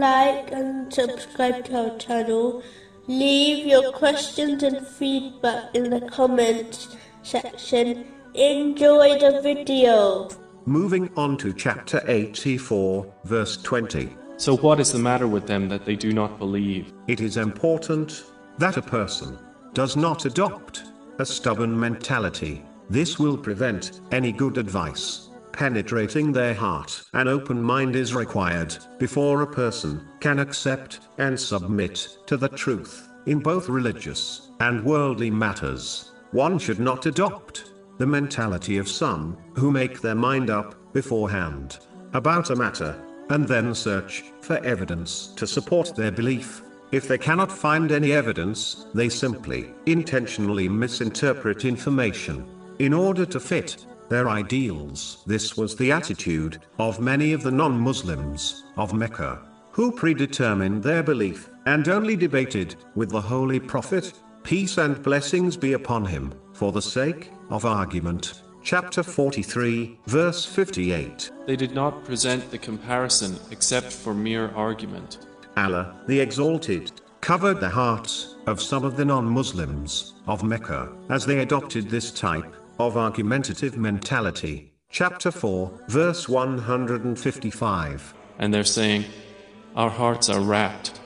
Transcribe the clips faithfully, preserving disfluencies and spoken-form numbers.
like and subscribe to our channel. Leave your questions and feedback in the comments section. Enjoy the video. Moving on to chapter eighty-four, verse twenty. So what is the matter with them that they do not believe? It is important that a person does not adopt a stubborn mentality. This will prevent any good advice penetrating their heart. An open mind is required before a person can accept and submit to the truth in both religious and worldly matters. One should not adopt the mentality of some who make their mind up beforehand about a matter and then search for evidence to support their belief. If they cannot find any evidence, they simply intentionally misinterpret information in order to fit their ideals. This was the attitude of many of the non-Muslims of Mecca, who predetermined their belief and only debated with the Holy Prophet, peace and blessings be upon him, for the sake of argument. Chapter forty-three, verse fifty-eight. They did not present the comparison except for mere argument. Allah, the Exalted, covered the hearts of some of the non-Muslims of Mecca as they adopted this type of argumentative mentality. Chapter four, verse one hundred fifty-five. And they're saying, our hearts are wrapped.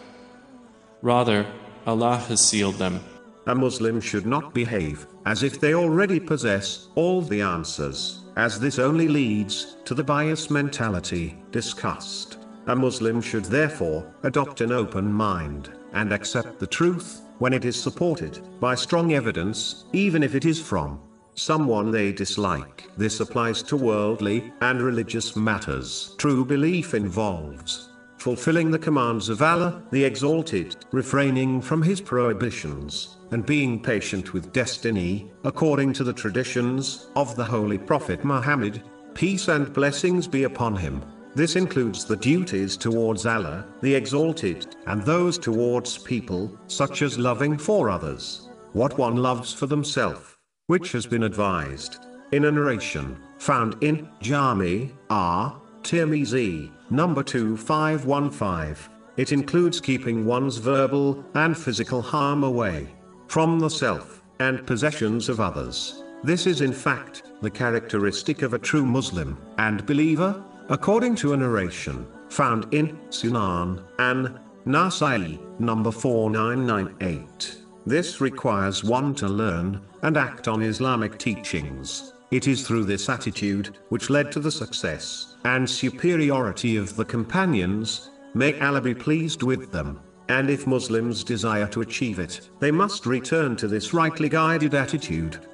Rather, Allah has sealed them. A Muslim should not behave as if they already possess all the answers, as this only leads to the bias mentality discussed. A Muslim should therefore adopt an open mind and accept the truth when it is supported by strong evidence, even if it is from someone they dislike. This applies to worldly and religious matters. True belief involves fulfilling the commands of Allah, the Exalted, refraining from His prohibitions, and being patient with destiny, according to the traditions of the Holy Prophet Muhammad, peace and blessings be upon him. This includes the duties towards Allah, the Exalted, and those towards people, such as loving for others what one loves for themselves, which has been advised in a narration found in Jami' al-Tirmizi, number two five one five. It includes keeping one's verbal and physical harm away from the self and possessions of others. This is in fact the characteristic of a true Muslim and believer, according to a narration found in Sunan an Nasa'i, number four nine nine eight. This requires one to learn and act on Islamic teachings. It is through this attitude which led to the success and superiority of the companions. May Allah be pleased with them. And if Muslims desire to achieve it, they must return to this rightly guided attitude.